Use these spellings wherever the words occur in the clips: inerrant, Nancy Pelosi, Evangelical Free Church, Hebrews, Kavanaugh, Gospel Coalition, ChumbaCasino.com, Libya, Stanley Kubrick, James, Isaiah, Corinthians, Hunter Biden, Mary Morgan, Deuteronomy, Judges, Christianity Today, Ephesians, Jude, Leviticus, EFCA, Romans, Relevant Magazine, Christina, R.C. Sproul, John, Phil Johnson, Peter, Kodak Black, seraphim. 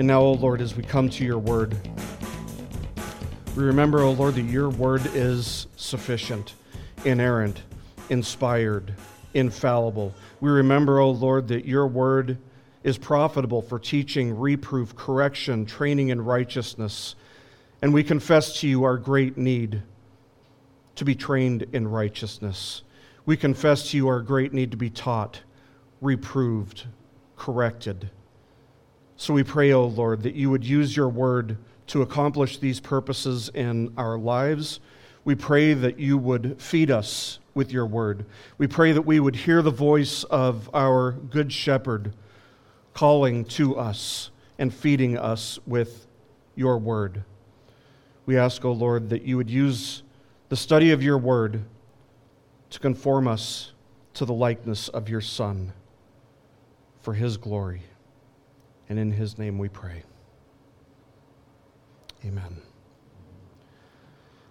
And now, O Lord, as we come to your word, we remember, O Lord, that your word is sufficient, inerrant, inspired, infallible. We remember, O Lord, that your word is profitable for teaching, reproof, correction, training in righteousness. And we confess to you our great need to be trained in righteousness. We confess to you our great need to be taught, reproved, corrected. So we pray, O Lord, that you would use your word to accomplish these purposes in our lives. We pray that you would feed us with your word. We pray that we would hear the voice of our good shepherd calling to us and feeding us with your word. We ask, O Lord, that you would use the study of your word to conform us to the likeness of your Son for his glory. And in his name we pray. Amen.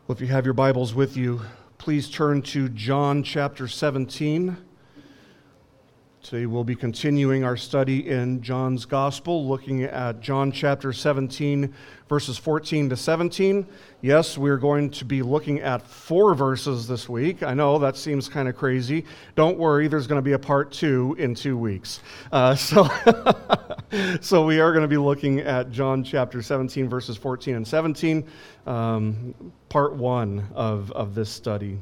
Well, if you have your Bibles with you, please turn to John chapter 17. Today we'll be continuing our study in John's Gospel, looking at John chapter 17, verses 14 to 17. Yes, we're going to be looking at 4 verses this week. I know that seems kind of crazy. Don't worry, there's going to be a part 2 in 2 weeks. So we are going to be looking at John chapter 17, verses 14 and 17, part 1 of this study.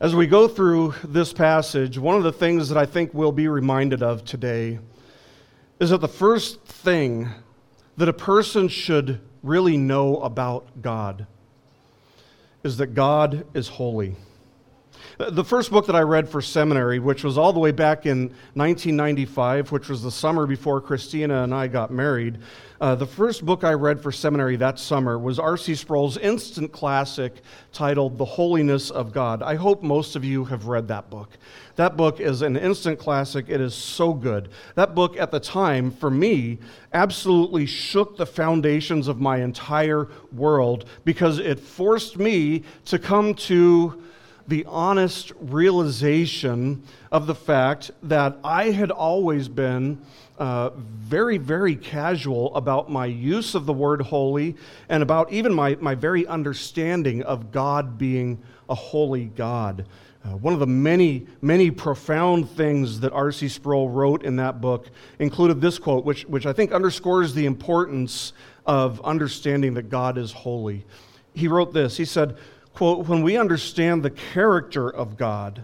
As we go through this passage, one of the things that I think we'll be reminded of today is that the first thing that a person should really know about God is that God is holy. The first book that I read for seminary, which was all the way back in 1995, which was the summer before Christina and I got married, the first book I read for seminary that summer was R.C. Sproul's instant classic titled The Holiness of God. I hope most of you have read that book. That book is an instant classic. It is so good. That book at the time, for me, absolutely shook the foundations of my entire world because it forced me to come to the honest realization of the fact that I had always been very, very casual about my use of the word holy and about even my very understanding of God being a holy God. One of the many, many profound things that R.C. Sproul wrote in that book included this quote, which I think underscores the importance of understanding that God is holy. He wrote this. He said, quote, "When we understand the character of God,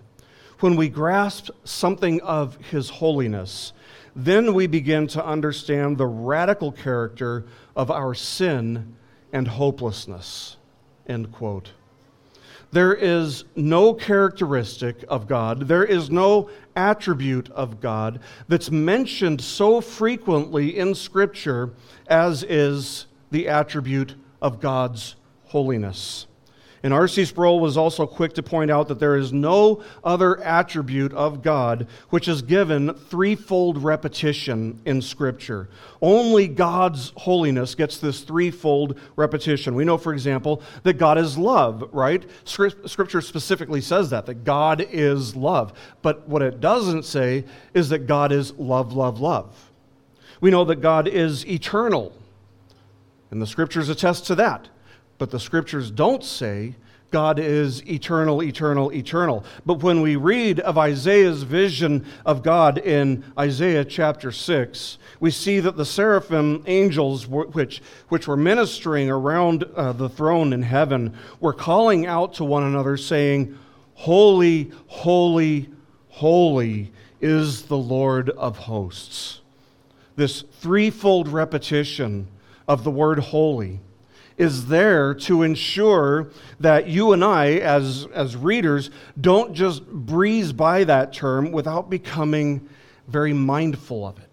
when we grasp something of his holiness, then we begin to understand the radical character of our sin and hopelessness." End quote. There is no characteristic of God, there is no attribute of God that's mentioned so frequently in Scripture as is the attribute of God's holiness. And R.C. Sproul was also quick to point out that there is no other attribute of God which is given threefold repetition in Scripture. Only God's holiness gets this threefold repetition. We know, for example, that God is love, right? Scripture specifically says that God is love. But what it doesn't say is that God is love, love, love. We know that God is eternal, and the Scriptures attest to that. But the Scriptures don't say God is eternal, eternal, eternal. But when we read of Isaiah's vision of God in Isaiah chapter 6, we see that the seraphim angels, which were ministering around the throne in heaven, were calling out to one another saying, "Holy, holy, holy is the Lord of hosts." This threefold repetition of the word holy is there to ensure that you and I, as readers, don't just breeze by that term without becoming very mindful of it.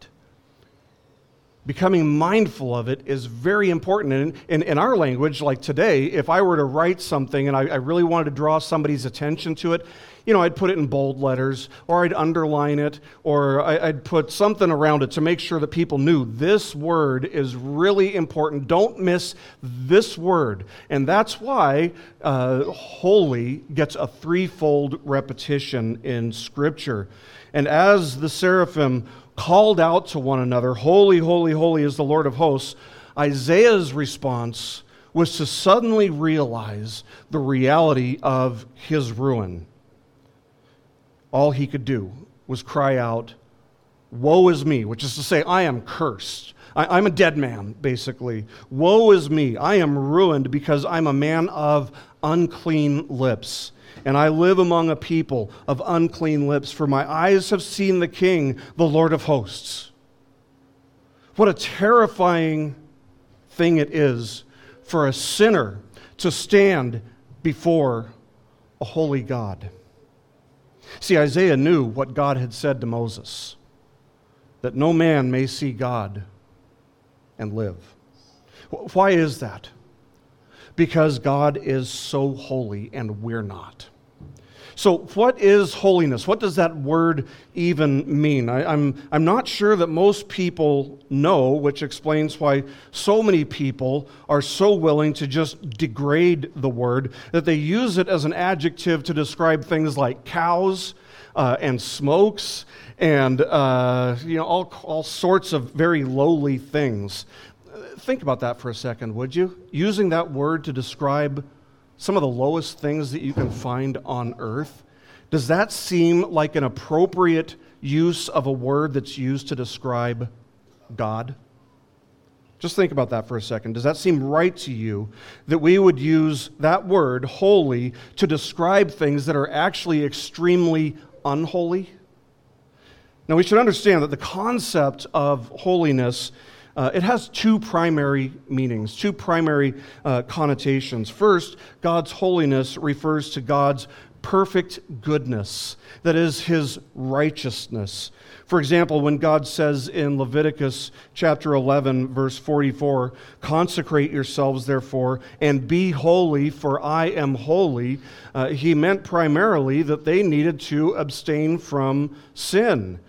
Becoming mindful of it is very important. And in our language, like today, if I were to write something and I really wanted to draw somebody's attention to it, you know, I'd put it in bold letters, or I'd underline it, or I'd put something around it to make sure that people knew this word is really important. Don't miss this word. And that's why holy gets a threefold repetition in Scripture. And as the seraphim called out to one another, "Holy, holy, holy is the Lord of hosts," Isaiah's response was to suddenly realize the reality of his ruin. All he could do was cry out, "Woe is me," which is to say, "I am cursed. I'm a dead man," basically. "Woe is me. I am ruined because I'm a man of unclean lips. And I live among a people of unclean lips, for my eyes have seen the King, the Lord of hosts." What a terrifying thing it is for a sinner to stand before a holy God. See, Isaiah knew what God had said to Moses, that no man may see God and live. Why is that? Because God is so holy and we're not. So what is holiness? What does that word even mean? I'm not sure that most people know, which explains why so many people are so willing to just degrade the word, that they use it as an adjective to describe things like cows and smokes and all sorts of very lowly things. Think about that for a second, would you? Using that word to describe some of the lowest things that you can find on earth, does that seem like an appropriate use of a word that's used to describe God? Just think about that for a second. Does that seem right to you, that we would use that word, holy, to describe things that are actually extremely unholy? Now, we should understand that the concept of holiness, it has two primary meanings, two primary connotations. First, God's holiness refers to God's perfect goodness, that is, his righteousness. For example, when God says in Leviticus chapter 11, verse 44, "Consecrate yourselves, therefore, and be holy, for I am holy," he meant primarily that they needed to abstain from sin.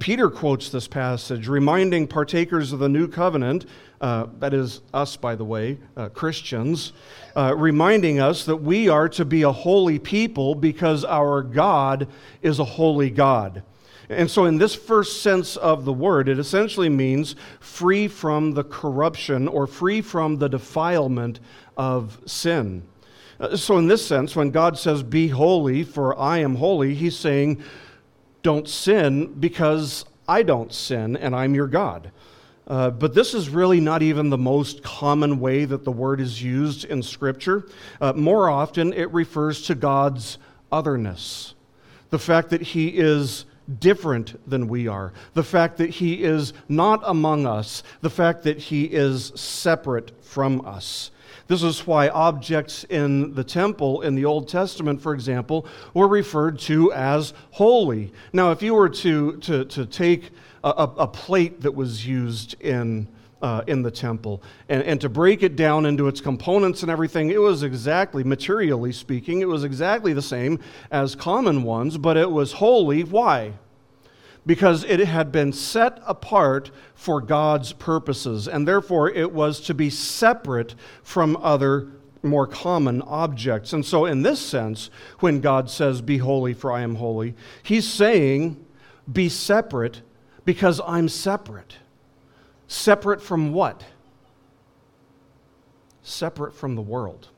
Peter quotes this passage, reminding partakers of the new covenant, that is us, by the way, Christians, reminding us that we are to be a holy people because our God is a holy God. And so in this first sense of the word, it essentially means free from the corruption or free from the defilement of sin. So in this sense, when God says, "Be holy, for I am holy," he's saying, don't sin because I don't sin and I'm your God. But this is really not even the most common way that the word is used in Scripture. More often, it refers to God's otherness, the fact that he is different than we are, the fact that he is not among us, the fact that he is separate from us. This is why objects in the temple in the Old Testament, for example, were referred to as holy. Now, if you were to take a plate that was used in the temple and to break it down into its components and everything, it was exactly, materially speaking, it was exactly the same as common ones, but it was holy. Why? Because it had been set apart for God's purposes, and therefore it was to be separate from other more common objects. And so in this sense, when God says, "Be holy, for I am holy," he's saying, be separate because I'm separate. Separate from what? Separate from the world.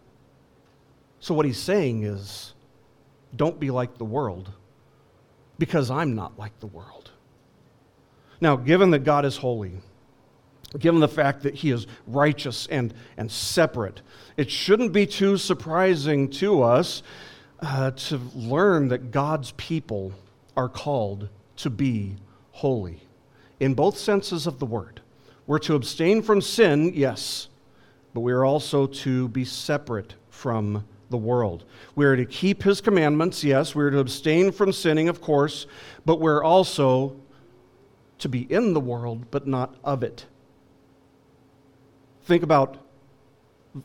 So what he's saying is, don't be like the world, because I'm not like the world. Now, given that God is holy, given the fact that he is righteous and separate, it shouldn't be too surprising to us to learn that God's people are called to be holy. In both senses of the word, we're to abstain from sin, yes, but we are also to be separate from sin. The world. We are to keep his commandments, yes. We are to abstain from sinning, of course, but we're also to be in the world, but not of it. Think about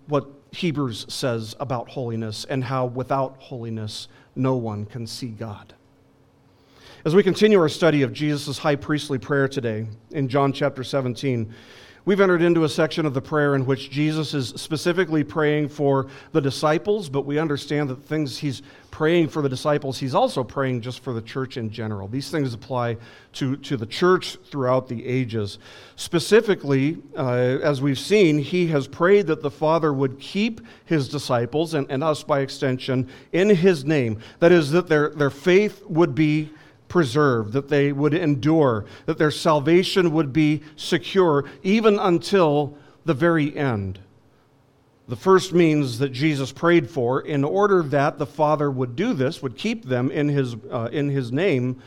what Hebrews says about holiness and how without holiness, no one can see God. As we continue our study of Jesus' high priestly prayer today in John chapter 17, We've entered into a section of the prayer in which Jesus is specifically praying for the disciples, but we understand that the things he's praying for the disciples, he's also praying just for the church in general. These things apply to the church throughout the ages. Specifically, as we've seen, he has prayed that the Father would keep his disciples, and us by extension, in his name. That is, that their faith would be preserved, that they would endure, that their salvation would be secure, even until the very end. The first means that Jesus prayed for, in order that the Father would do this, would keep them in his name,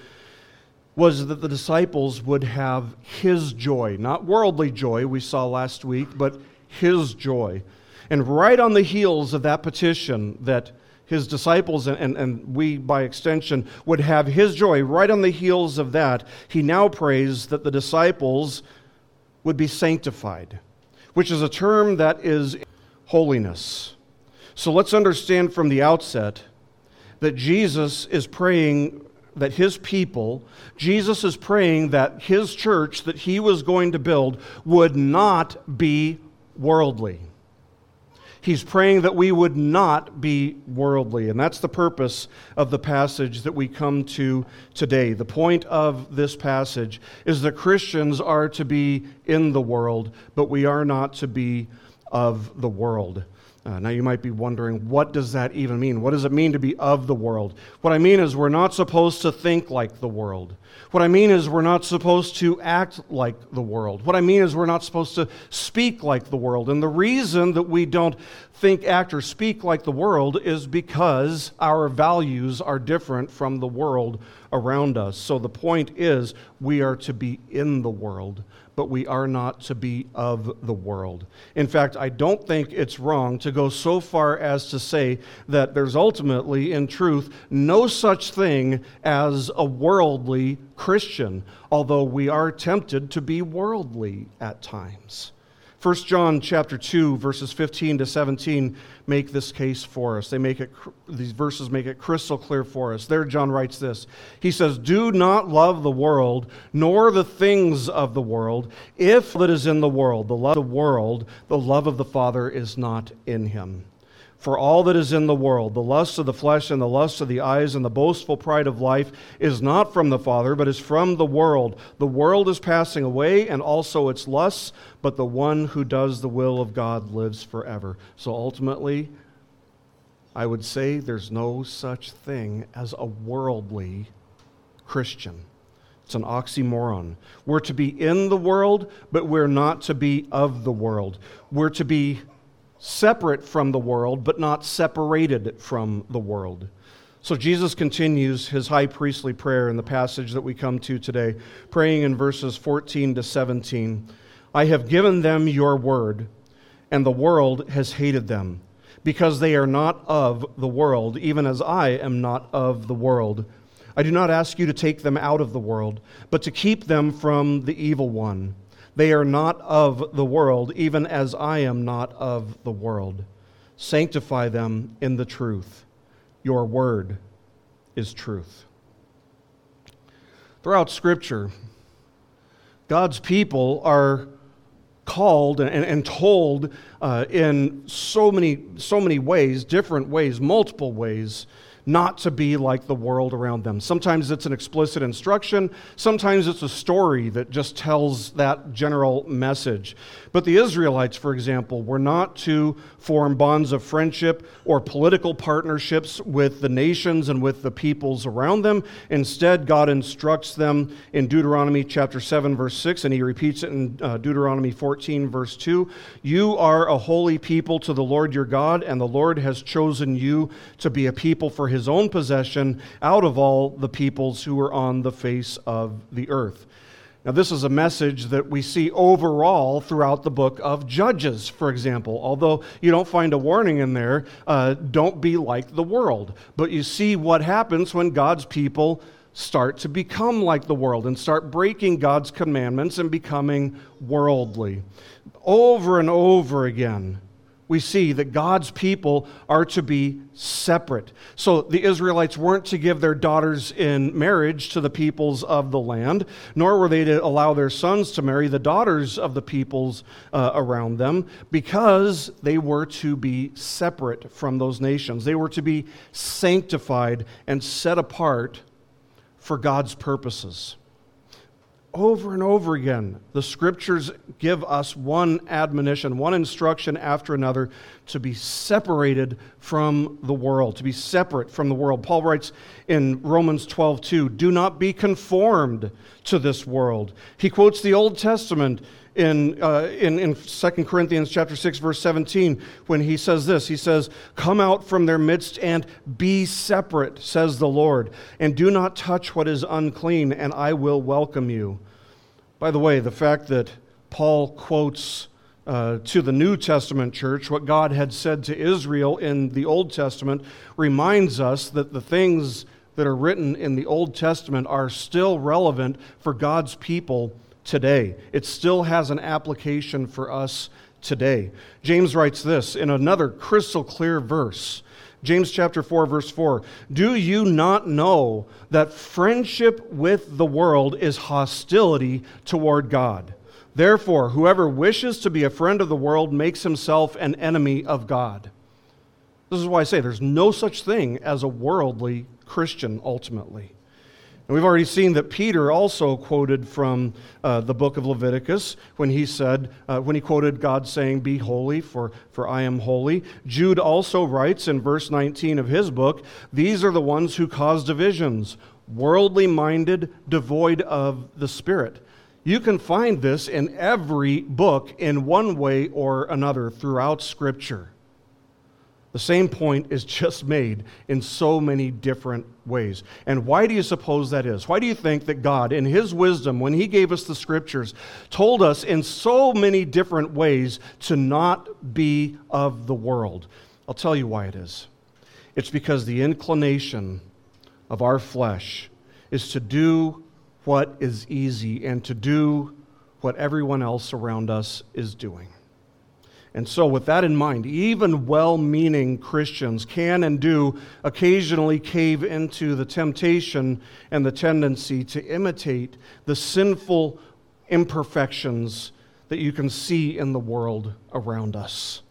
was that the disciples would have his joy, not worldly joy we saw last week, but his joy. And right on the heels of that petition, that his disciples and we by extension would have his joy, right on the heels of that, he now prays that the disciples would be sanctified, which is a term that is holiness. So let's understand from the outset that Jesus is praying that his people, Jesus is praying that his church that he was going to build would not be worldly. He's praying that we would not be worldly, and that's the purpose of the passage that we come to today. The point of this passage is that Christians are to be in the world, but we are not to be of the world. Now you might be wondering, what does that even mean? What does it mean to be of the world? What I mean is we're not supposed to think like the world. What I mean is we're not supposed to act like the world. What I mean is we're not supposed to speak like the world. And the reason that we don't think, act, or speak like the world is because our values are different from the world around us. So the point is we are to be in the world, but we are not to be of the world. In fact, I don't think it's wrong to go so far as to say that there's ultimately, in truth, no such thing as a worldly Christian, although we are tempted to be worldly at times. 1 John chapter 2, verses 15 to 17 make this case for us. These verses make it crystal clear for us. There John writes this. He says, "Do not love the world, nor the things of the world. If that is in the world, the love of the Father is not in him. For all that is in the world, the lust of the flesh and the lust of the eyes and the boastful pride of life is not from the Father, but is from the world. The world is passing away and also its lusts, but the one who does the will of God lives forever." So ultimately, I would say there's no such thing as a worldly Christian. It's an oxymoron. We're to be in the world, but we're not to be of the world. We're to be separate from the world, but not separated from the world. So Jesus continues his high priestly prayer in the passage that we come to today, praying in verses 14 to 17. "I have given them your word, and the world has hated them, because they are not of the world, even as I am not of the world. I do not ask you to take them out of the world, but to keep them from the evil one. They are not of the world, even as I am not of the world. Sanctify them in the truth. Your word is truth." Throughout Scripture, God's people are called and told in so many ways, different ways, multiple ways, not to be like the world around them. Sometimes it's an explicit instruction. Sometimes it's a story that just tells that general message. But the Israelites, for example, were not to form bonds of friendship or political partnerships with the nations and with the peoples around them. Instead, God instructs them in Deuteronomy chapter 7, verse 6, and he repeats it in Deuteronomy 14, verse 2. "You are a holy people to the Lord your God, and the Lord has chosen you to be a people for his own possession out of all the peoples who are on the face of the earth." Now, this is a message that we see overall throughout the book of Judges, for example. Although you don't find a warning in there, don't be like the world. But you see what happens when God's people start to become like the world and start breaking God's commandments and becoming worldly. Over and over again, we see that God's people are to be separate. So the Israelites weren't to give their daughters in marriage to the peoples of the land, nor were they to allow their sons to marry the daughters of the peoples around them, because they were to be separate from those nations. They were to be sanctified and set apart for God's purposes. Over and over again, the Scriptures give us one admonition, one instruction after another, to be separated from the world, to be separate from the world. Paul writes in Romans 12:2, "Do not be conformed to this world." He quotes the Old Testament in 2 Corinthians chapter 6, verse 17, when he says this, he says, "Come out from their midst and be separate, says the Lord, and do not touch what is unclean, and I will welcome you." By the way, the fact that Paul quotes to the New Testament church what God had said to Israel in the Old Testament reminds us that the things that are written in the Old Testament are still relevant for God's people today. It still has an application for us today. James writes this in another crystal clear verse, James chapter 4, verse 4, "Do you not know that friendship with the world is hostility toward God? Therefore, whoever wishes to be a friend of the world makes himself an enemy of God." This is why I say there's no such thing as a worldly Christian ultimately. And we've already seen that Peter also quoted from the book of Leviticus when he said, when he quoted God saying, "Be holy, for I am holy." Jude also writes in verse 19 of his book, "These are the ones who cause divisions, worldly minded, devoid of the Spirit." You can find this in every book in one way or another throughout Scripture. The same point is just made in so many different ways. And why do you suppose that is? Why do you think that God, in His wisdom, when He gave us the Scriptures, told us in so many different ways to not be of the world? I'll tell you why it is. It's because the inclination of our flesh is to do what is easy and to do what everyone else around us is doing. And so with that in mind, even well-meaning Christians can and do occasionally cave into the temptation and the tendency to imitate the sinful imperfections that you can see in the world around us.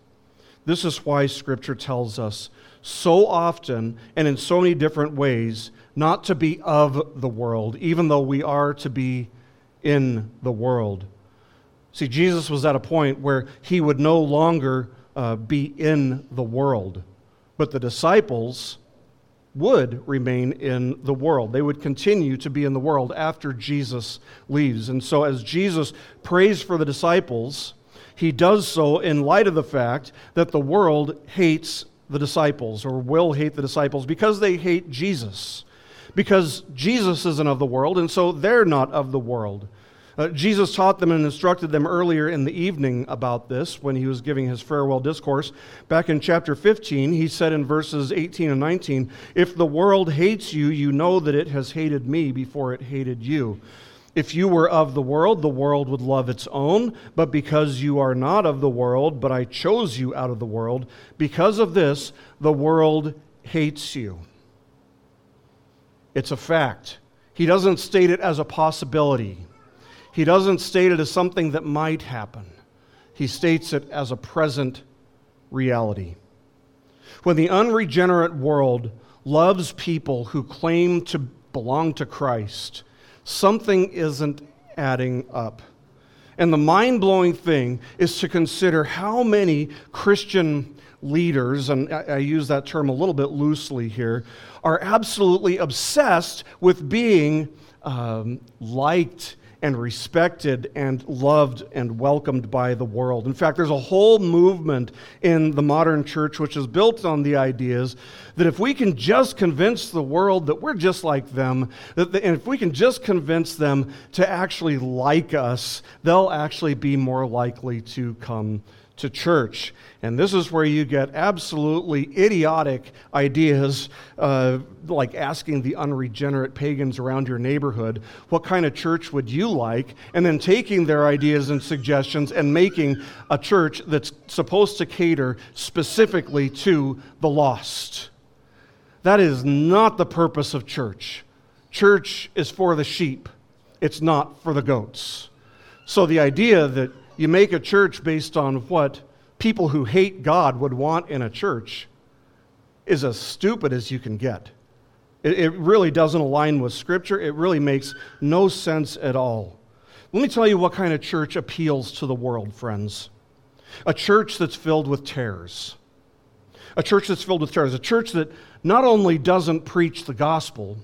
This is why Scripture tells us so often and in so many different ways not to be of the world, even though we are to be in the world. See, Jesus was at a point where He would no longer be in the world, but the disciples would remain in the world. They would continue to be in the world after Jesus leaves. And so as Jesus prays for the disciples, He does so in light of the fact that the world hates the disciples, or will hate the disciples, because they hate Jesus, because Jesus isn't of the world, and so they're not of the world. Jesus taught them and instructed them earlier in the evening about this when He was giving His farewell discourse. Back in chapter 15, He said in verses 18 and 19, "If the world hates you, you know that it has hated me before it hated you. If you were of the world would love its own, but because you are not of the world, but I chose you out of the world, because of this, the world hates you." It's a fact. He doesn't state it as a possibility. He doesn't state it as something that might happen. He states it as a present reality. When the unregenerate world loves people who claim to belong to Christ, something isn't adding up. And the mind-blowing thing is to consider how many Christian leaders, and I use that term a little bit loosely here, are absolutely obsessed with being liked and respected and loved and welcomed by the world. In fact, there's a whole movement in the modern church which is built on the ideas that if we can just convince the world that we're just like them, and if we can just convince them to actually like us, they'll actually be more likely to come to church. And this is where you get absolutely idiotic ideas like asking the unregenerate pagans around your neighborhood, what kind of church would you like? And then taking their ideas and suggestions and making a church that's supposed to cater specifically to the lost. That is not the purpose of church. Church is for the sheep. It's not for the goats. So the idea that you make a church based on what people who hate God would want in a church is as stupid as you can get. It really doesn't align with Scripture. It really makes no sense at all. Let me tell you what kind of church appeals to the world, friends. A church that's filled with terrors. A church that's filled with terrors. A church that not only doesn't preach the gospel,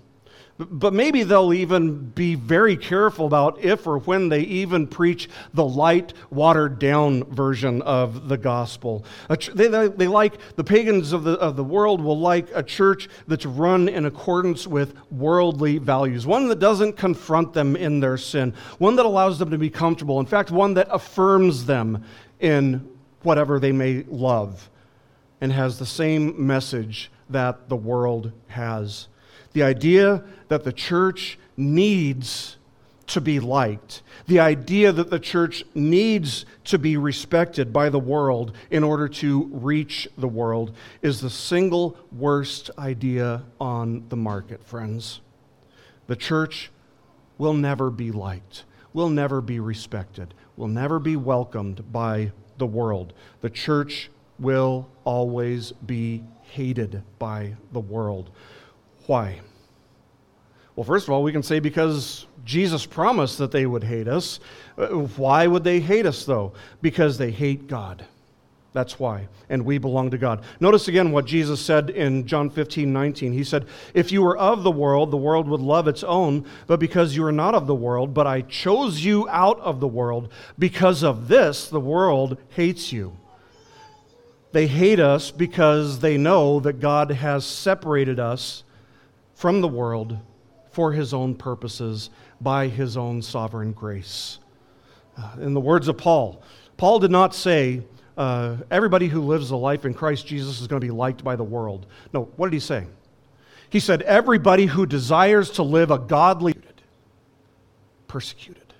but maybe they'll even be very careful about if or when they even preach the light, watered-down version of the gospel. They like, the pagans of the world will like a church that's run in accordance with worldly values, one that doesn't confront them in their sin, one that allows them to be comfortable, in fact, one that affirms them in whatever they may love and has the same message that the world has. The idea that the church needs to be liked. The idea that the church needs to be respected by the world in order to reach the world is the single worst idea on the market, friends. The church will never be liked, will never be respected, will never be welcomed by the world. The church will always be hated by the world. Why? Well, first of all, we can say because Jesus promised that they would hate us. Why would they hate us, though? Because they hate God. That's why. And we belong to God. Notice again what Jesus said in John 15:19. He said, "If you were of the world would love its own, but because you are not of the world, but I chose you out of the world, because of this the world hates you." They hate us because they know that God has separated us from the world for His own purposes, by His own sovereign grace. In the words of Paul did not say, everybody who lives a life in Christ Jesus is going to be liked by the world. No, what did he say? He said, everybody who desires to live a godly life, persecuted.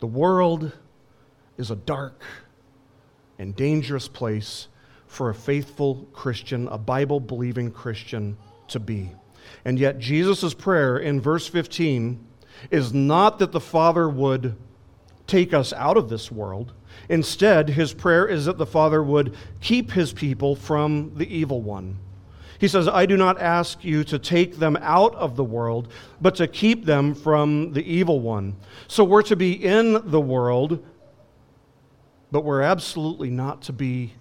The world is a dark and dangerous place for a faithful Christian, a Bible-believing Christian, to be. And yet Jesus' prayer in verse 15 is not that the Father would take us out of this world. Instead, His prayer is that the Father would keep His people from the evil one. He says, I do not ask you to take them out of the world, but to keep them from the evil one. So we're to be in the world, but we're absolutely not to be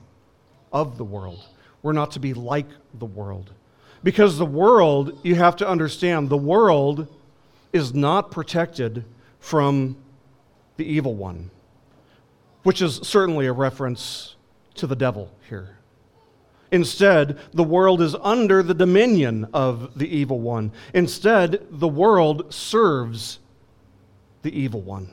of the world. We're not to be like the world. Because the world, you have to understand, the world is not protected from the evil one, which is certainly a reference to the devil here. Instead, the world is under the dominion of the evil one. Instead, the world serves the evil one.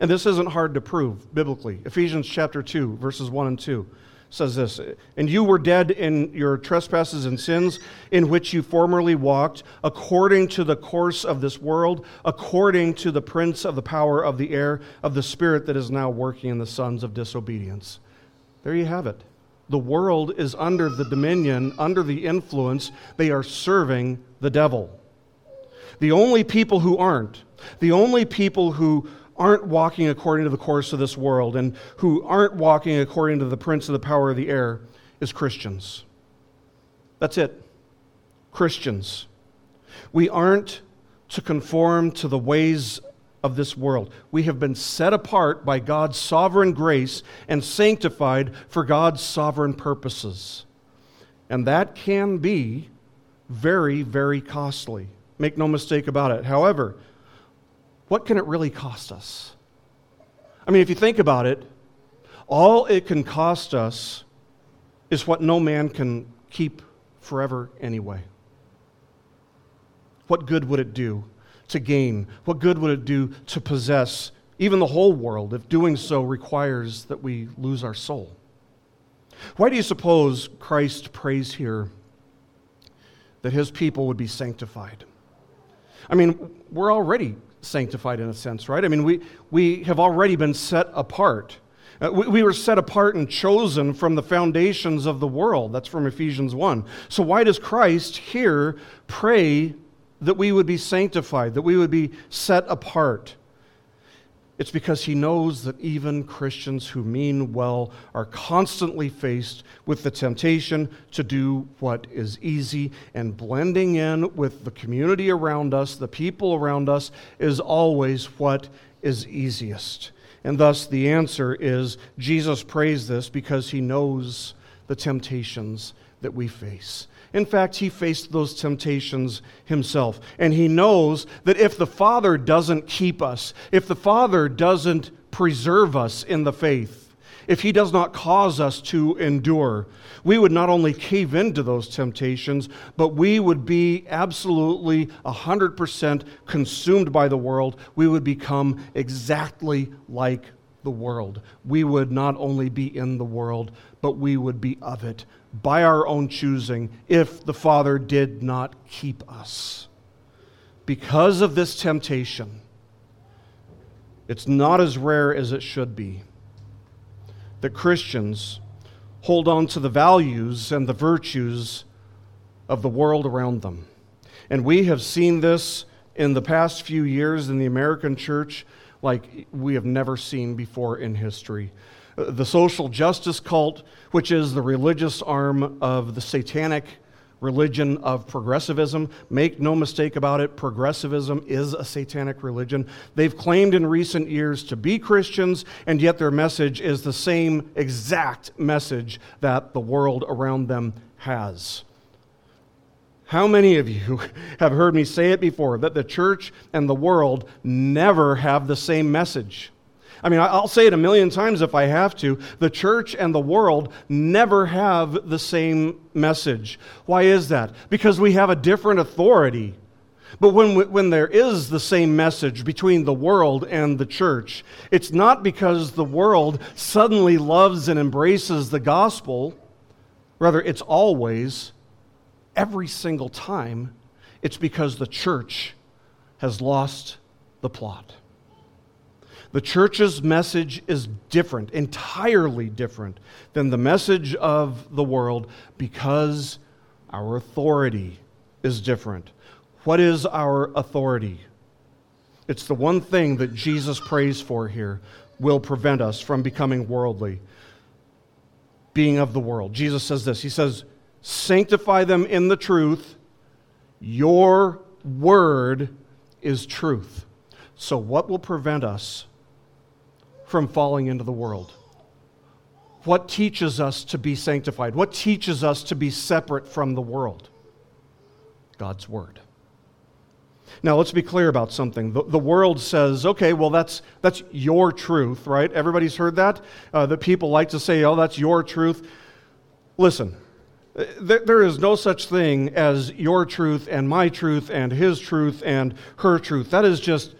And this isn't hard to prove biblically. Ephesians chapter 2, verses 1 and 2. Says this, and you were dead in your trespasses and sins, in which you formerly walked, according to the course of this world, according to the prince of the power of the air, of the spirit that is now working in the sons of disobedience. There you have it. The world is under the dominion, under the influence. They are serving the devil. The only people who aren't, the only people who aren't walking according to the course of this world and who aren't walking according to the prince of the power of the air is Christians. That's it. Christians. We aren't to conform to the ways of this world. We have been set apart by God's sovereign grace and sanctified for God's sovereign purposes. And that can be very, very costly. Make no mistake about it. However, what can it really cost us? I mean, if you think about it, all it can cost us is what no man can keep forever anyway. What good would it do to gain? What good would it do to possess even the whole world, if doing so requires that we lose our soul. Why do you suppose Christ prays here that his people would be sanctified? I mean, we're already sanctified in a sense, right? I mean, we have already been set apart. We were set apart and chosen from the foundations of the world. That's from Ephesians 1. So why does Christ here pray that we would be sanctified, that we would be set apart? It's because he knows that even Christians who mean well are constantly faced with the temptation to do what is easy, and blending in with the community around us, the people around us, is always what is easiest. And thus the answer is, Jesus prays this because he knows the temptations that we face. In fact, he faced those temptations himself. And he knows that if the Father doesn't keep us, if the Father doesn't preserve us in the faith, if he does not cause us to endure, we would not only cave into those temptations, but we would be absolutely 100% consumed by the world. We would become exactly like the world. We would not only be in the world, but we would be of it by our own choosing if the Father did not keep us. Because of this temptation, it's not as rare as it should be that Christians hold on to the values and the virtues of the world around them. And we have seen this in the past few years in the American church like we have never seen before in history. The social justice cult, which is the religious arm of the satanic religion of progressivism. Make no mistake about it, progressivism is a satanic religion. They've claimed in recent years to be Christians, and yet their message is the same exact message that the world around them has. How many of you have heard me say it before, that the church and the world never have the same message? I mean, I'll say it a million times if I have to. The church and the world never have the same message. Why is that? Because we have a different authority. But when there is the same message between the world and the church, it's not because the world suddenly loves and embraces the gospel. Rather, it's always, every single time, it's because the church has lost the plot. The church's message is different, entirely different than the message of the world because our authority is different. What is our authority? It's the one thing that Jesus prays for here will prevent us from becoming worldly, being of the world. Jesus says this, he says, sanctify them in the truth. Your word is truth. So what will prevent us from falling into the world? What teaches us to be sanctified? What teaches us to be separate from the world? God's word. Now, let's be clear about something. The world says, okay, well, that's your truth, right? Everybody's heard that? That people like to say, oh, that's your truth. Listen, there is no such thing as your truth and my truth and his truth and her truth. That is just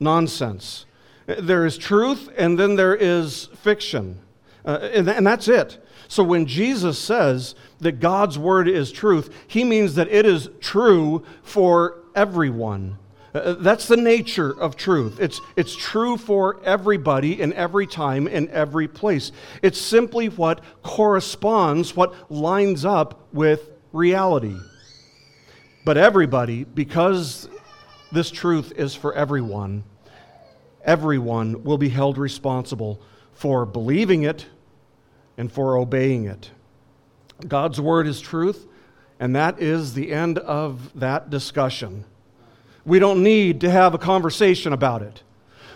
nonsense. There is truth, and then there is fiction. And that's it. So when Jesus says that God's word is truth, he means that it is true for everyone. That's the nature of truth. It's true for everybody in every time in every place. It's simply what corresponds, what lines up with reality. But everybody, because this truth is for everyone, everyone will be held responsible for believing it and for obeying it. God's word is truth, and that is the end of that discussion. We don't need to have a conversation about it.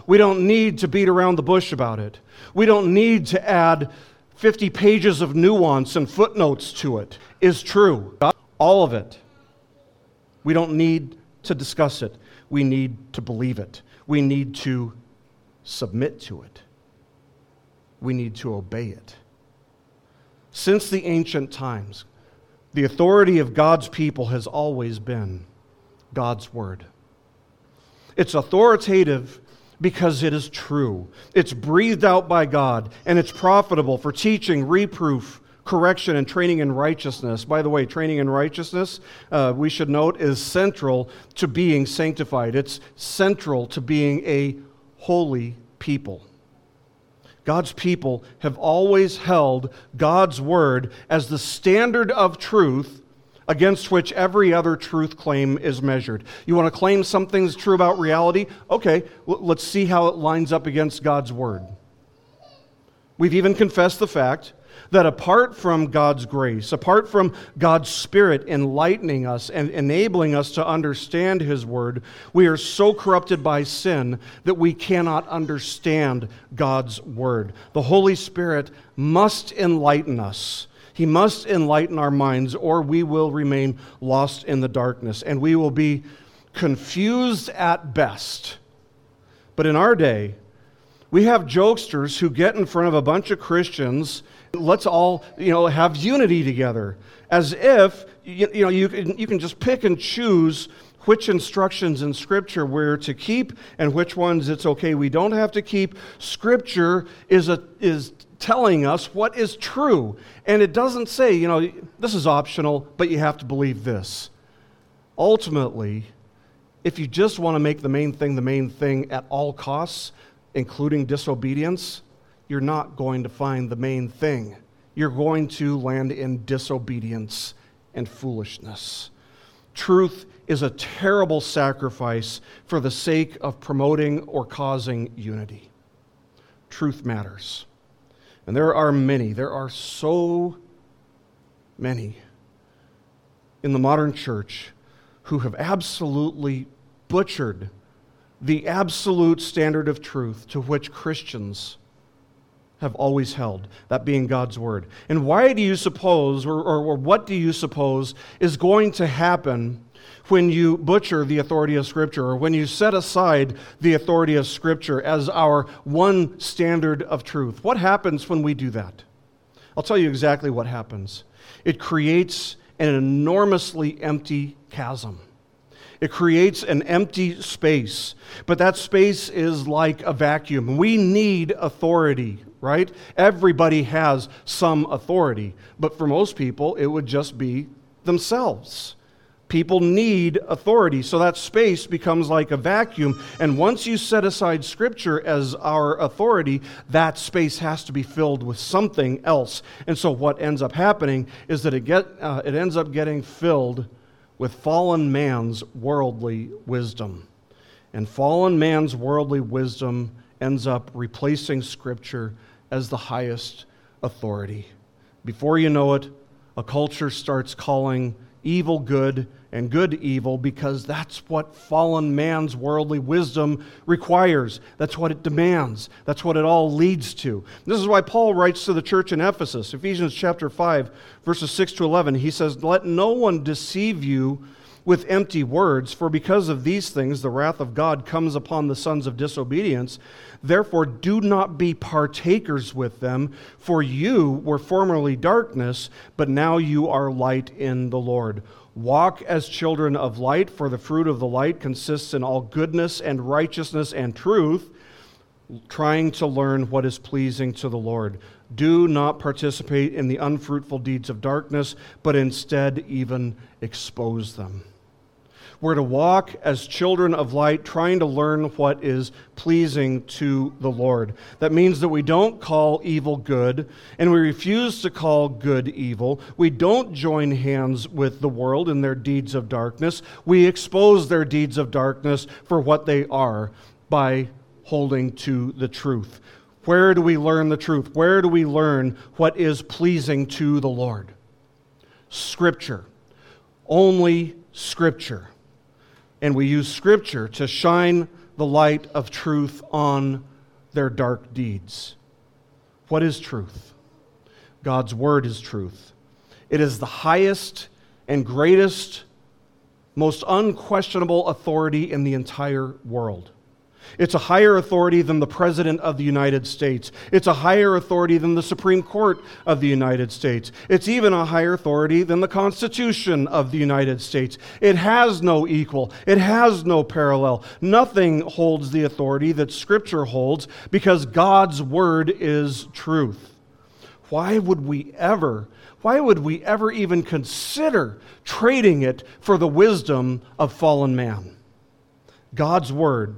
We don't need to beat around the bush about it. We don't need to add 50 pages of nuance and footnotes to it. It's true. All of it. We don't need to discuss it. We need to believe it. We need to submit to it. We need to obey it. Since the ancient times, the authority of God's people has always been God's word. It's authoritative because it is true. It's breathed out by God, and it's profitable for teaching, reproof, correction, and training in righteousness. By the way, training in righteousness, we should note, is central to being sanctified. It's central to being a holy people. God's people have always held God's word as the standard of truth against which every other truth claim is measured. You want to claim something's true about reality? Okay, let's see how it lines up against God's word. We've even confessed the fact that apart from God's grace, apart from God's Spirit enlightening us and enabling us to understand His Word, we are so corrupted by sin that we cannot understand God's Word. The Holy Spirit must enlighten us. He must enlighten our minds, or we will remain lost in the darkness, and we will be confused at best. But in our day, we have jokesters who get in front of a bunch of Christians. Let's all, have unity together, as if, you can just pick and choose which instructions in Scripture we're to keep and which ones it's okay we don't have to keep. Scripture is telling us what is true, and it doesn't say, this is optional, but you have to believe this. Ultimately, if you just want to make the main thing at all costs, including disobedience, you're not going to find the main thing. You're going to land in disobedience and foolishness. Truth is a terrible sacrifice for the sake of promoting or causing unity. Truth matters. And there are so many in the modern church who have absolutely butchered the absolute standard of truth to which Christians have always held, that being God's Word. And why do you suppose, or what do you suppose is going to happen when you butcher the authority of Scripture, or when you set aside the authority of Scripture as our one standard of truth? What happens when we do that? I'll tell you exactly what happens. It creates an enormously empty chasm. It creates an empty space, but that space is like a vacuum. We need authority, right? Everybody has some authority, but for most people, it would just be themselves. People need authority, so that space becomes like a vacuum, and once you set aside Scripture as our authority, that space has to be filled with something else. And so what ends up happening is that it ends up getting filled with fallen man's worldly wisdom. And fallen man's worldly wisdom ends up replacing Scripture as the highest authority. Before you know it, a culture starts calling evil good and good evil because that's what fallen man's worldly wisdom requires. That's what it demands. That's what it all leads to. This is why Paul writes to the church in Ephesus, Ephesians chapter 5, verses 6 to 11. He says, "Let no one deceive you with empty words, for because of these things the wrath of God comes upon the sons of disobedience. Therefore do not be partakers with them, for you were formerly darkness, but now you are light in the Lord. Walk as children of light, for the fruit of the light consists in all goodness and righteousness and truth, trying to learn what is pleasing to the Lord. Do not participate in the unfruitful deeds of darkness, but instead even expose them." We're to walk as children of light, trying to learn what is pleasing to the Lord. That means that we don't call evil good, and we refuse to call good evil. We don't join hands with the world in their deeds of darkness. We expose their deeds of darkness for what they are by holding to the truth. Where do we learn the truth? Where do we learn what is pleasing to the Lord? Scripture. Only Scripture. And we use Scripture to shine the light of truth on their dark deeds. What is truth? God's Word is truth. It is the highest and greatest, most unquestionable authority in the entire world. It's a higher authority than the President of the United States. It's a higher authority than the Supreme Court of the United States. It's even a higher authority than the Constitution of the United States. It has no equal. It has no parallel. Nothing holds the authority that Scripture holds because God's Word is truth. Why would we ever even consider trading it for the wisdom of fallen man? God's Word,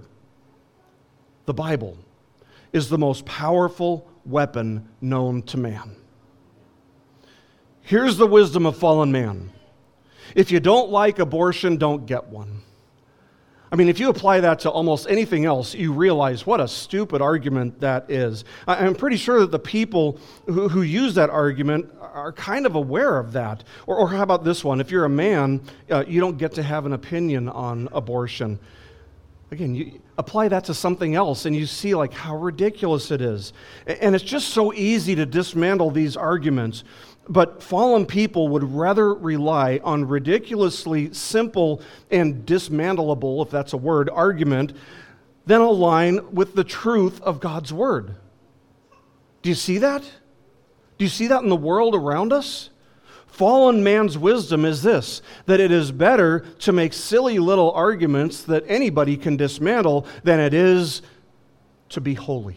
the Bible, is the most powerful weapon known to man. Here's the wisdom of fallen man. If you don't like abortion, don't get one. I mean, if you apply that to almost anything else, you realize what a stupid argument that is. I'm pretty sure that the people who use that argument are kind of aware of that. Or how about this one? If you're a man, you don't get to have an opinion on abortion. Again, you apply that to something else, and you see like how ridiculous it is. And it's just so easy to dismantle these arguments. But fallen people would rather rely on ridiculously simple and dismantleable, if that's a word, argument than align with the truth of God's Word. Do you see that? Do you see that in the world around us? Fallen man's wisdom is this, that it is better to make silly little arguments that anybody can dismantle than it is to be holy,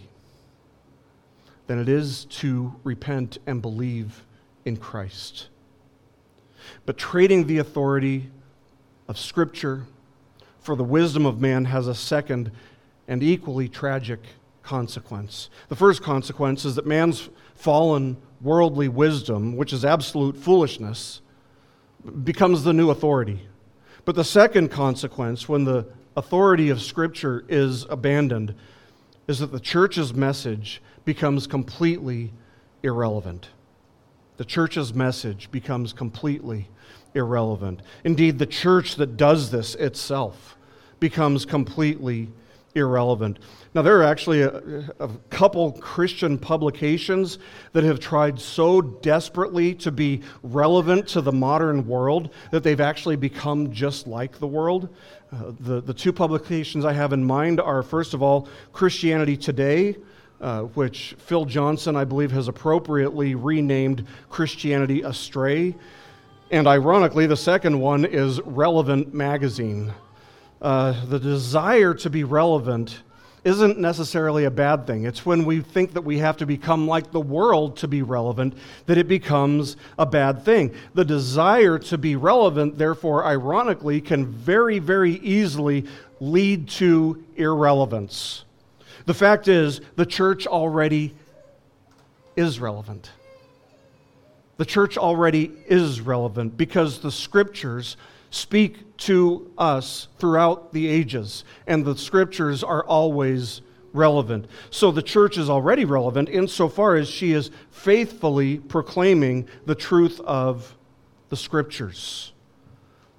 than it is to repent and believe in Christ. But trading the authority of Scripture for the wisdom of man has a second and equally tragic consequence. The first consequence is that man's fallen worldly wisdom, which is absolute foolishness, becomes the new authority. But the second consequence, when the authority of Scripture is abandoned, is that the church's message becomes completely irrelevant. The church's message becomes completely irrelevant. Indeed, the church that does this itself becomes completely irrelevant. Now, there are actually a couple Christian publications that have tried so desperately to be relevant to the modern world that they've actually become just like the world. The two publications I have in mind are, first of all, Christianity Today, which Phil Johnson, I believe, has appropriately renamed Christianity Astray. And ironically, the second one is Relevant Magazine. The desire to be relevant isn't necessarily a bad thing. It's when we think that we have to become like the world to be relevant that it becomes a bad thing. The desire to be relevant, therefore, ironically, can very, very easily lead to irrelevance. The fact is, the church already is relevant. The church already is relevant because the Scriptures speak to us throughout the ages, and the Scriptures are always relevant. So the church is already relevant insofar as she is faithfully proclaiming the truth of the Scriptures.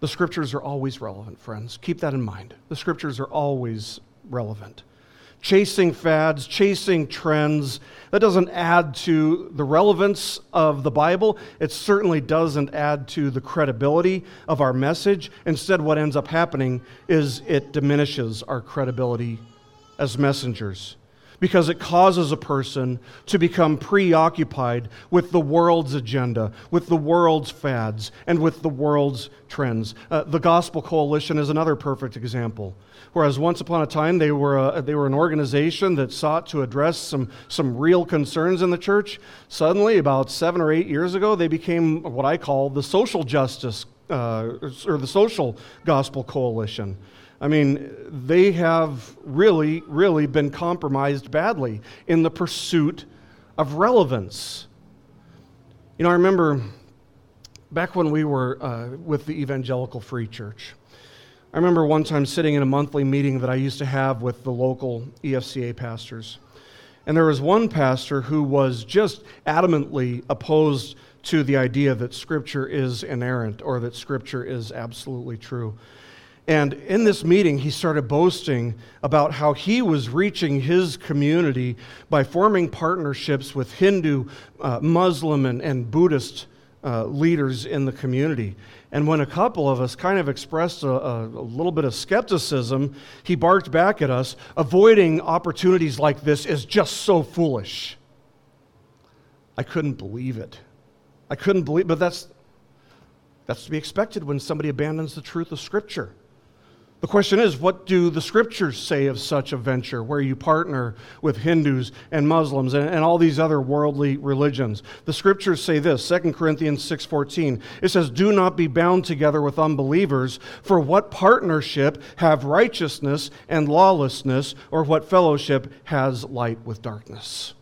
The Scriptures are always relevant, friends. Keep that in mind. The Scriptures are always relevant. Chasing fads, chasing trends, that doesn't add to the relevance of the Bible. It certainly doesn't add to the credibility of our message. Instead, what ends up happening is it diminishes our credibility as messengers because it causes a person to become preoccupied with the world's agenda, with the world's fads, and with the world's trends. The Gospel Coalition is another perfect example. Whereas once upon a time, they were an organization that sought to address some real concerns in the church. Suddenly, about 7 or 8 years ago, they became what I call the social justice or the social Gospel Coalition. I mean, they have really, really been compromised badly in the pursuit of relevance. You know, I remember back when we were with the Evangelical Free Church, I remember one time sitting in a monthly meeting that I used to have with the local EFCA pastors. And there was one pastor who was just adamantly opposed to the idea that Scripture is inerrant or that Scripture is absolutely true. And in this meeting, he started boasting about how he was reaching his community by forming partnerships with Hindu, Muslim, and Buddhist leaders in the community. And when a couple of us kind of expressed a little bit of skepticism, he barked back at us, avoiding opportunities like this is just so foolish. I couldn't believe it. I couldn't believe, but that's to be expected when somebody abandons the truth of Scripture. The question is, what do the Scriptures say of such a venture where you partner with Hindus and Muslims and all these other worldly religions? The Scriptures say this, 2 Corinthians 6:14. It says, do not be bound together with unbelievers, for what partnership have righteousness and lawlessness, or what fellowship has light with darkness?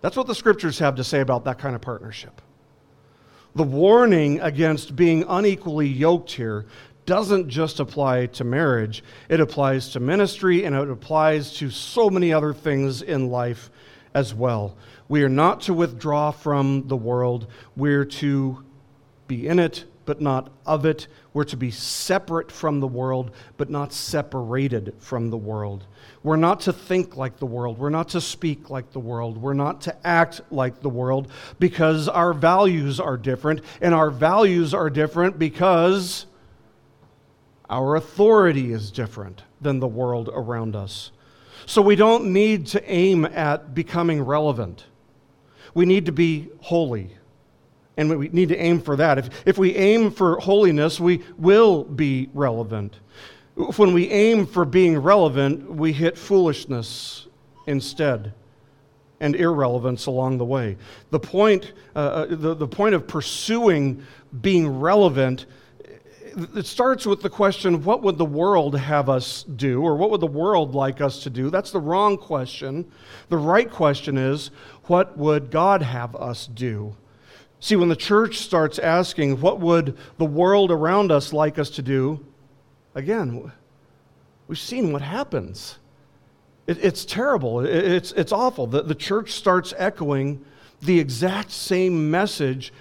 That's what the Scriptures have to say about that kind of partnership. The warning against being unequally yoked here doesn't just apply to marriage. It applies to ministry, and it applies to so many other things in life as well. We are not to withdraw from the world. We're to be in it, but not of it. We're to be separate from the world, but not separated from the world. We're not to think like the world. We're not to speak like the world. We're not to act like the world, because our values are different, and our values are different because our authority is different than the world around us. So we don't need to aim at becoming relevant. We need to be holy, and we need to aim for that. If we aim for holiness, we will be relevant. When we aim for being relevant, we hit foolishness instead, and irrelevance along the way. The point of pursuing being relevant, it starts with the question, what would the world have us do, or what would the world like us to do? That's the wrong question. The right question is, what would God have us do? See, when the church starts asking, what would the world around us like us to do? Again, we've seen what happens. It's terrible. It's awful. The church starts echoing the exact same message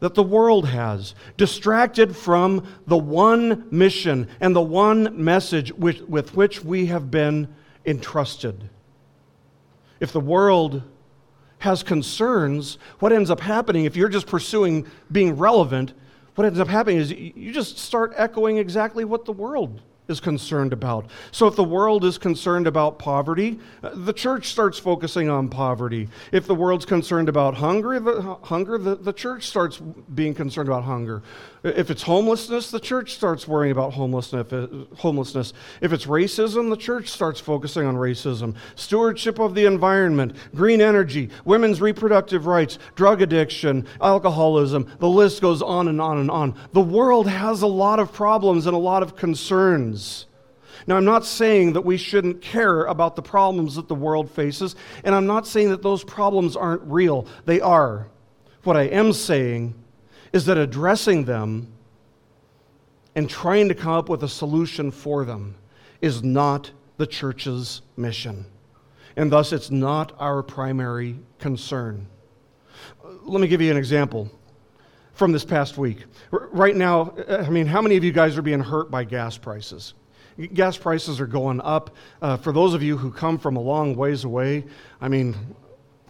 that the world has, distracted from the one mission and the one message with which we have been entrusted. If the world has concerns, what ends up happening, if you're just pursuing being relevant, what ends up happening is you just start echoing exactly what the world is concerned about. So if the world is concerned about poverty, the church starts focusing on poverty. If the world's concerned about hunger, the church starts being concerned about hunger. If it's homelessness, the church starts worrying about homelessness. If it's racism, the church starts focusing on racism. Stewardship of the environment, green energy, women's reproductive rights, drug addiction, alcoholism, the list goes on and on and on. The world has a lot of problems and a lot of concerns. Now, I'm not saying that we shouldn't care about the problems that the world faces, and I'm not saying that those problems aren't real. They are. What I am saying is that addressing them and trying to come up with a solution for them is not the church's mission, and thus it's not our primary concern. Let me give you an example from this past week. Right now, I mean, how many of you guys are being hurt by gas prices? Gas prices are going up. For those of you who come from a long ways away, I mean,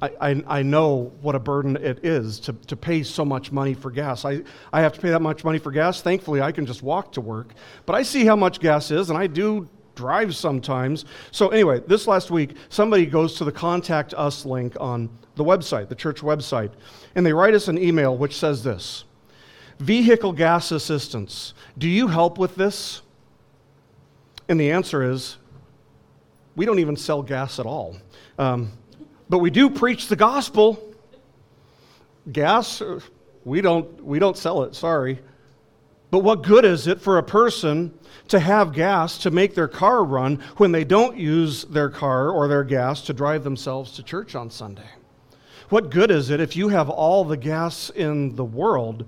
I know what a burden it is to pay so much money for gas. I have to pay that much money for gas. Thankfully, I can just walk to work. But I see how much gas is, and I do drive sometimes. So anyway, this last week, somebody goes to the Contact Us link on the website, the church website, and they write us an email which says this: vehicle gas assistance. Do you help with this? And the answer is, we don't even sell gas at all. But we do preach the gospel. Gas, we don't sell it, sorry. But what good is it for a person to have gas to make their car run when they don't use their car or their gas to drive themselves to church on Sunday? What good is it if you have all the gas in the world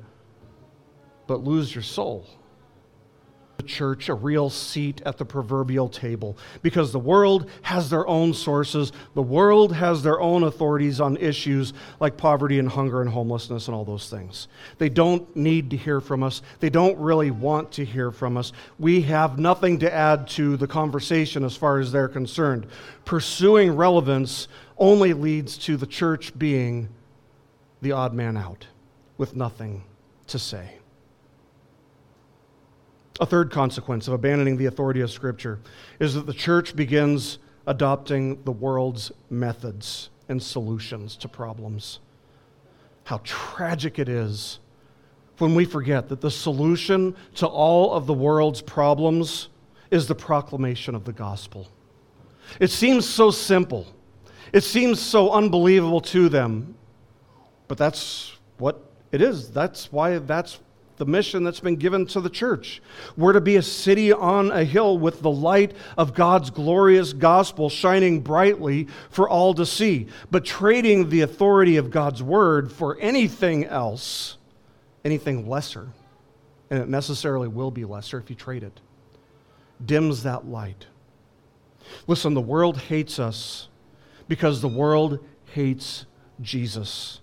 but lose your soul? The church, a real seat at the proverbial table, because the world has their own sources. The world has their own authorities on issues like poverty and hunger and homelessness and all those things. They don't need to hear from us. They don't really want to hear from us. We have nothing to add to the conversation as far as they're concerned. Pursuing relevance only leads to the church being the odd man out. with nothing to say. A third consequence of abandoning the authority of Scripture is that the church begins adopting the world's methods and solutions to problems. How tragic it is when we forget that the solution to all of the world's problems is the proclamation of the gospel. It seems so simple. It seems so unbelievable to them, but that's what it is. That's why that's the mission that's been given to the church. We're to be a city on a hill with the light of God's glorious gospel shining brightly for all to see. But trading the authority of God's word for anything else, anything lesser, and it necessarily will be lesser if you trade it, dims that light. Listen, the world hates us because the world hates Jesus.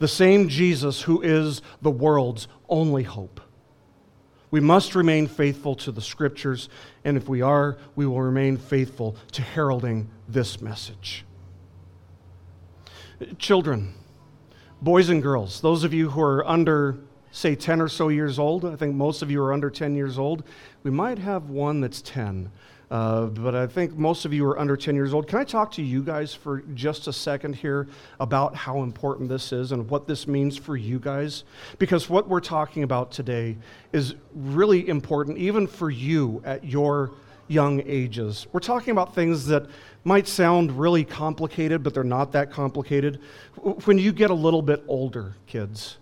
The same Jesus who is the world's only hope. We must remain faithful to the Scriptures, and if we are, we will remain faithful to heralding this message. Children, boys and girls, those of you who are under, say, 10 or so years old, I think most of you are under 10 years old. We might have one that's 10, but I think most of you are under 10 years old. Can I talk to you guys for just a second here about how important this is and what this means for you guys? Because what we're talking about today is really important, even for you at your young ages. We're talking about things that might sound really complicated, but they're not that complicated. When you get a little bit older, kids,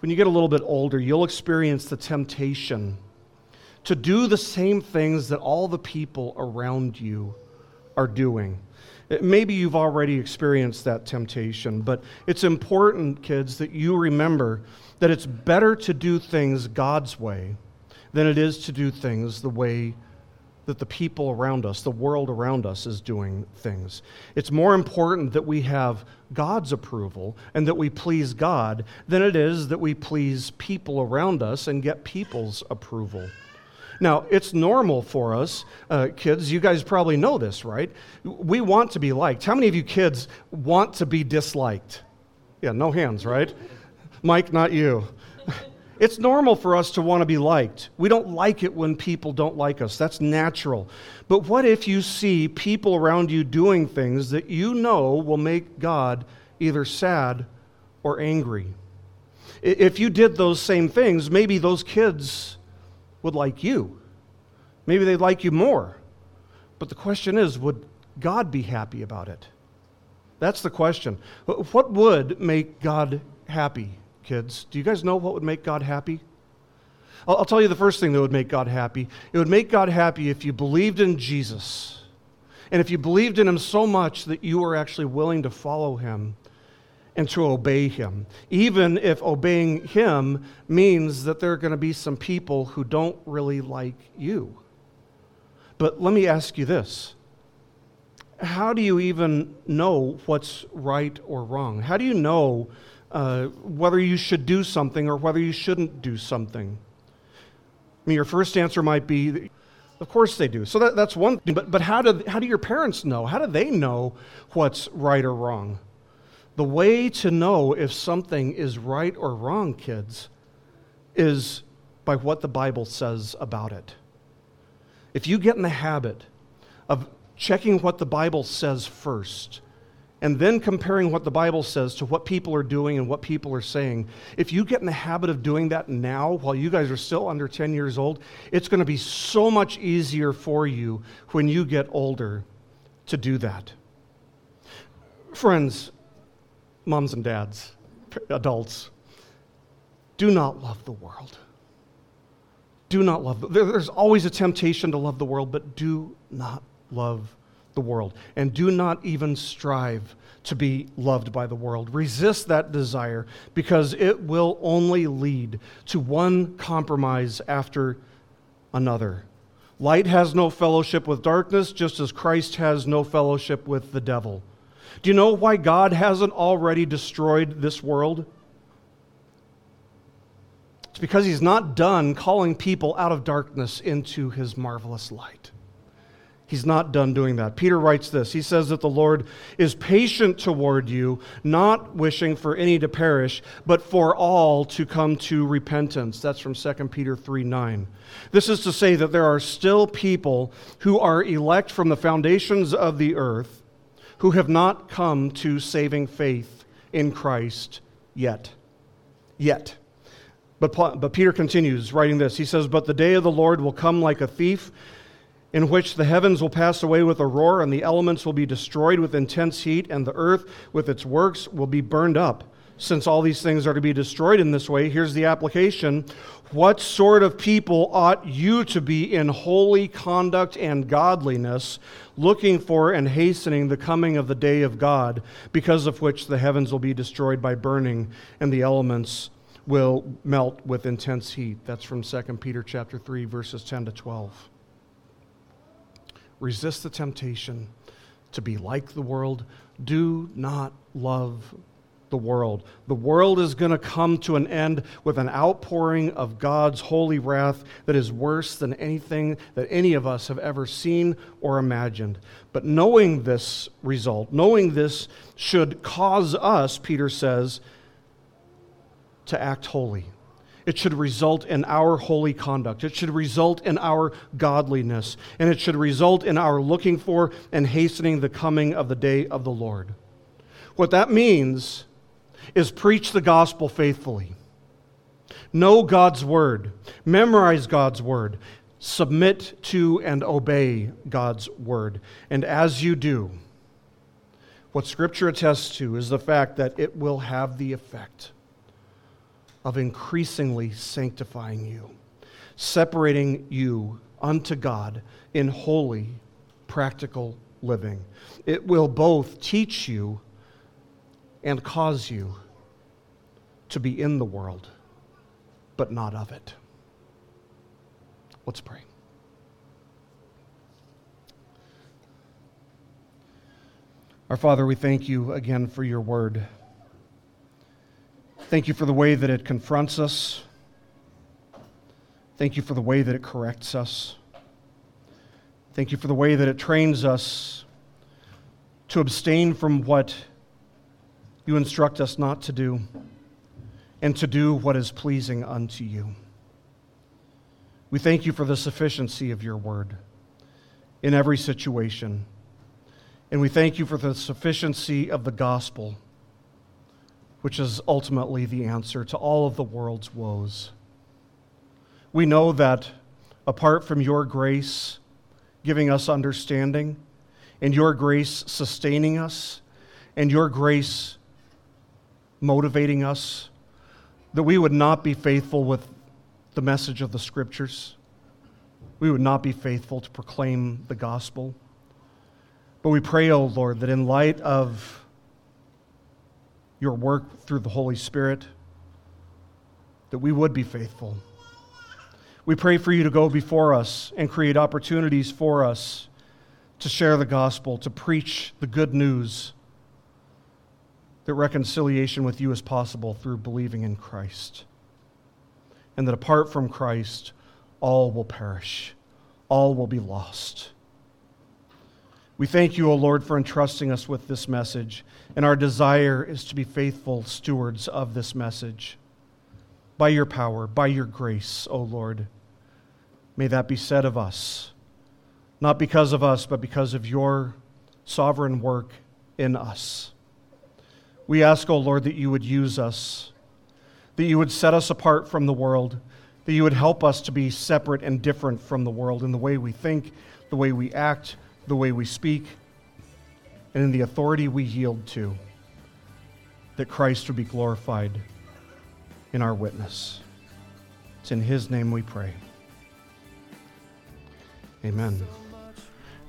when you get a little bit older, you'll experience the temptation to do the same things that all the people around you are doing. Maybe you've already experienced that temptation, but it's important, kids, that you remember that it's better to do things God's way than it is to do things the way that the people around us, the world around us, is doing things. It's more important that we have God's approval and that we please God than it is that we please people around us and get people's approval. Now, it's normal for us, kids. You guys probably know this, right? We want to be liked. How many of you kids want to be disliked? Yeah, no hands, right? Mike, not you. It's normal for us to want to be liked. We don't like it when people don't like us. That's natural. But what if you see people around you doing things that you know will make God either sad or angry? If you did those same things, maybe those kids would like you. Maybe they'd like you more. But the question is, would God be happy about it? That's the question. What would make God happy? Kids, do you guys know what would make God happy? I'll tell you the first thing that would make God happy. It would make God happy if you believed in Jesus, and if you believed in Him so much that you were actually willing to follow Him and to obey Him, even if obeying Him means that there are going to be some people who don't really like you. But let me ask you this. How do you even know what's right or wrong? How do you know whether you should do something or whether you shouldn't do something? I mean, your first answer might be, of course they do. So that's one thing. But how do your parents know? How do they know what's right or wrong? The way to know if something is right or wrong, kids, is by what the Bible says about it. If you get in the habit of checking what the Bible says first, and then comparing what the Bible says to what people are doing and what people are saying, if you get in the habit of doing that now while you guys are still under 10 years old, it's going to be so much easier for you when you get older to do that. Friends, moms and dads, adults, do not love the world. Do not love the world. There's always a temptation to love the world, but do not love the world, and do not even strive to be loved by the world. Resist that desire, because it will only lead to one compromise after another. Light has no fellowship with darkness, just as Christ has no fellowship with the devil. Do you know why God hasn't already destroyed this world? It's because He's not done calling people out of darkness into His marvelous light. He's not done doing that. Peter writes this. He says that the Lord is patient toward you, not wishing for any to perish, but for all to come to repentance. That's from 2 Peter 3:9. This is to say that there are still people who are elect from the foundations of the earth who have not come to saving faith in Christ yet. Yet. But Peter continues writing this. He says, "But the day of the Lord will come like a thief, in which the heavens will pass away with a roar, and the elements will be destroyed with intense heat, and the earth with its works will be burned up. Since all these things are to be destroyed in this way," here's the application. What sort of people ought you to be in holy conduct and godliness, looking for and hastening the coming of the day of God, because of which the heavens will be destroyed by burning, and the elements will melt with intense heat? That's from 2 Peter chapter 3, verses 10 to 12. Resist the temptation to be like the world. Do not love the world. The world is going to come to an end with an outpouring of God's holy wrath that is worse than anything that any of us have ever seen or imagined. But knowing this result, knowing this should cause us, Peter says, to act holy. It should result in our holy conduct. It should result in our godliness. And it should result in our looking for and hastening the coming of the day of the Lord. What that means is preach the gospel faithfully. Know God's word. Memorize God's word. Submit to and obey God's word. And as you do, what Scripture attests to is the fact that it will have the effect of increasingly sanctifying you, separating you unto God in holy, practical living. It will both teach you and cause you to be in the world, but not of it. Let's pray. Our Father, we thank you again for your word. Thank you for the way that it confronts us. Thank you for the way that it corrects us. Thank you for the way that it trains us to abstain from what you instruct us not to do and to do what is pleasing unto you. We thank you for the sufficiency of your word in every situation. And we thank you for the sufficiency of the gospel, which is ultimately the answer to all of the world's woes. We know that apart from your grace giving us understanding, and your grace sustaining us, and your grace motivating us, that we would not be faithful with the message of the Scriptures. We would not be faithful to proclaim the gospel. But we pray, O Lord, that in light of your work through the Holy Spirit, that we would be faithful. We pray for you to go before us and create opportunities for us to share the gospel, to preach the good news that reconciliation with you is possible through believing in Christ, and that apart from Christ, all will perish, all will be lost. We thank you, O Lord, for entrusting us with this message, and our desire is to be faithful stewards of this message. By your power, by your grace, O Lord, may that be said of us, not because of us, but because of your sovereign work in us. We ask, O Lord, that you would use us, that you would set us apart from the world, that you would help us to be separate and different from the world in the way we think, the way we act, the way we speak, and in the authority we yield to, that Christ would be glorified in our witness. It's in his name we pray. Amen.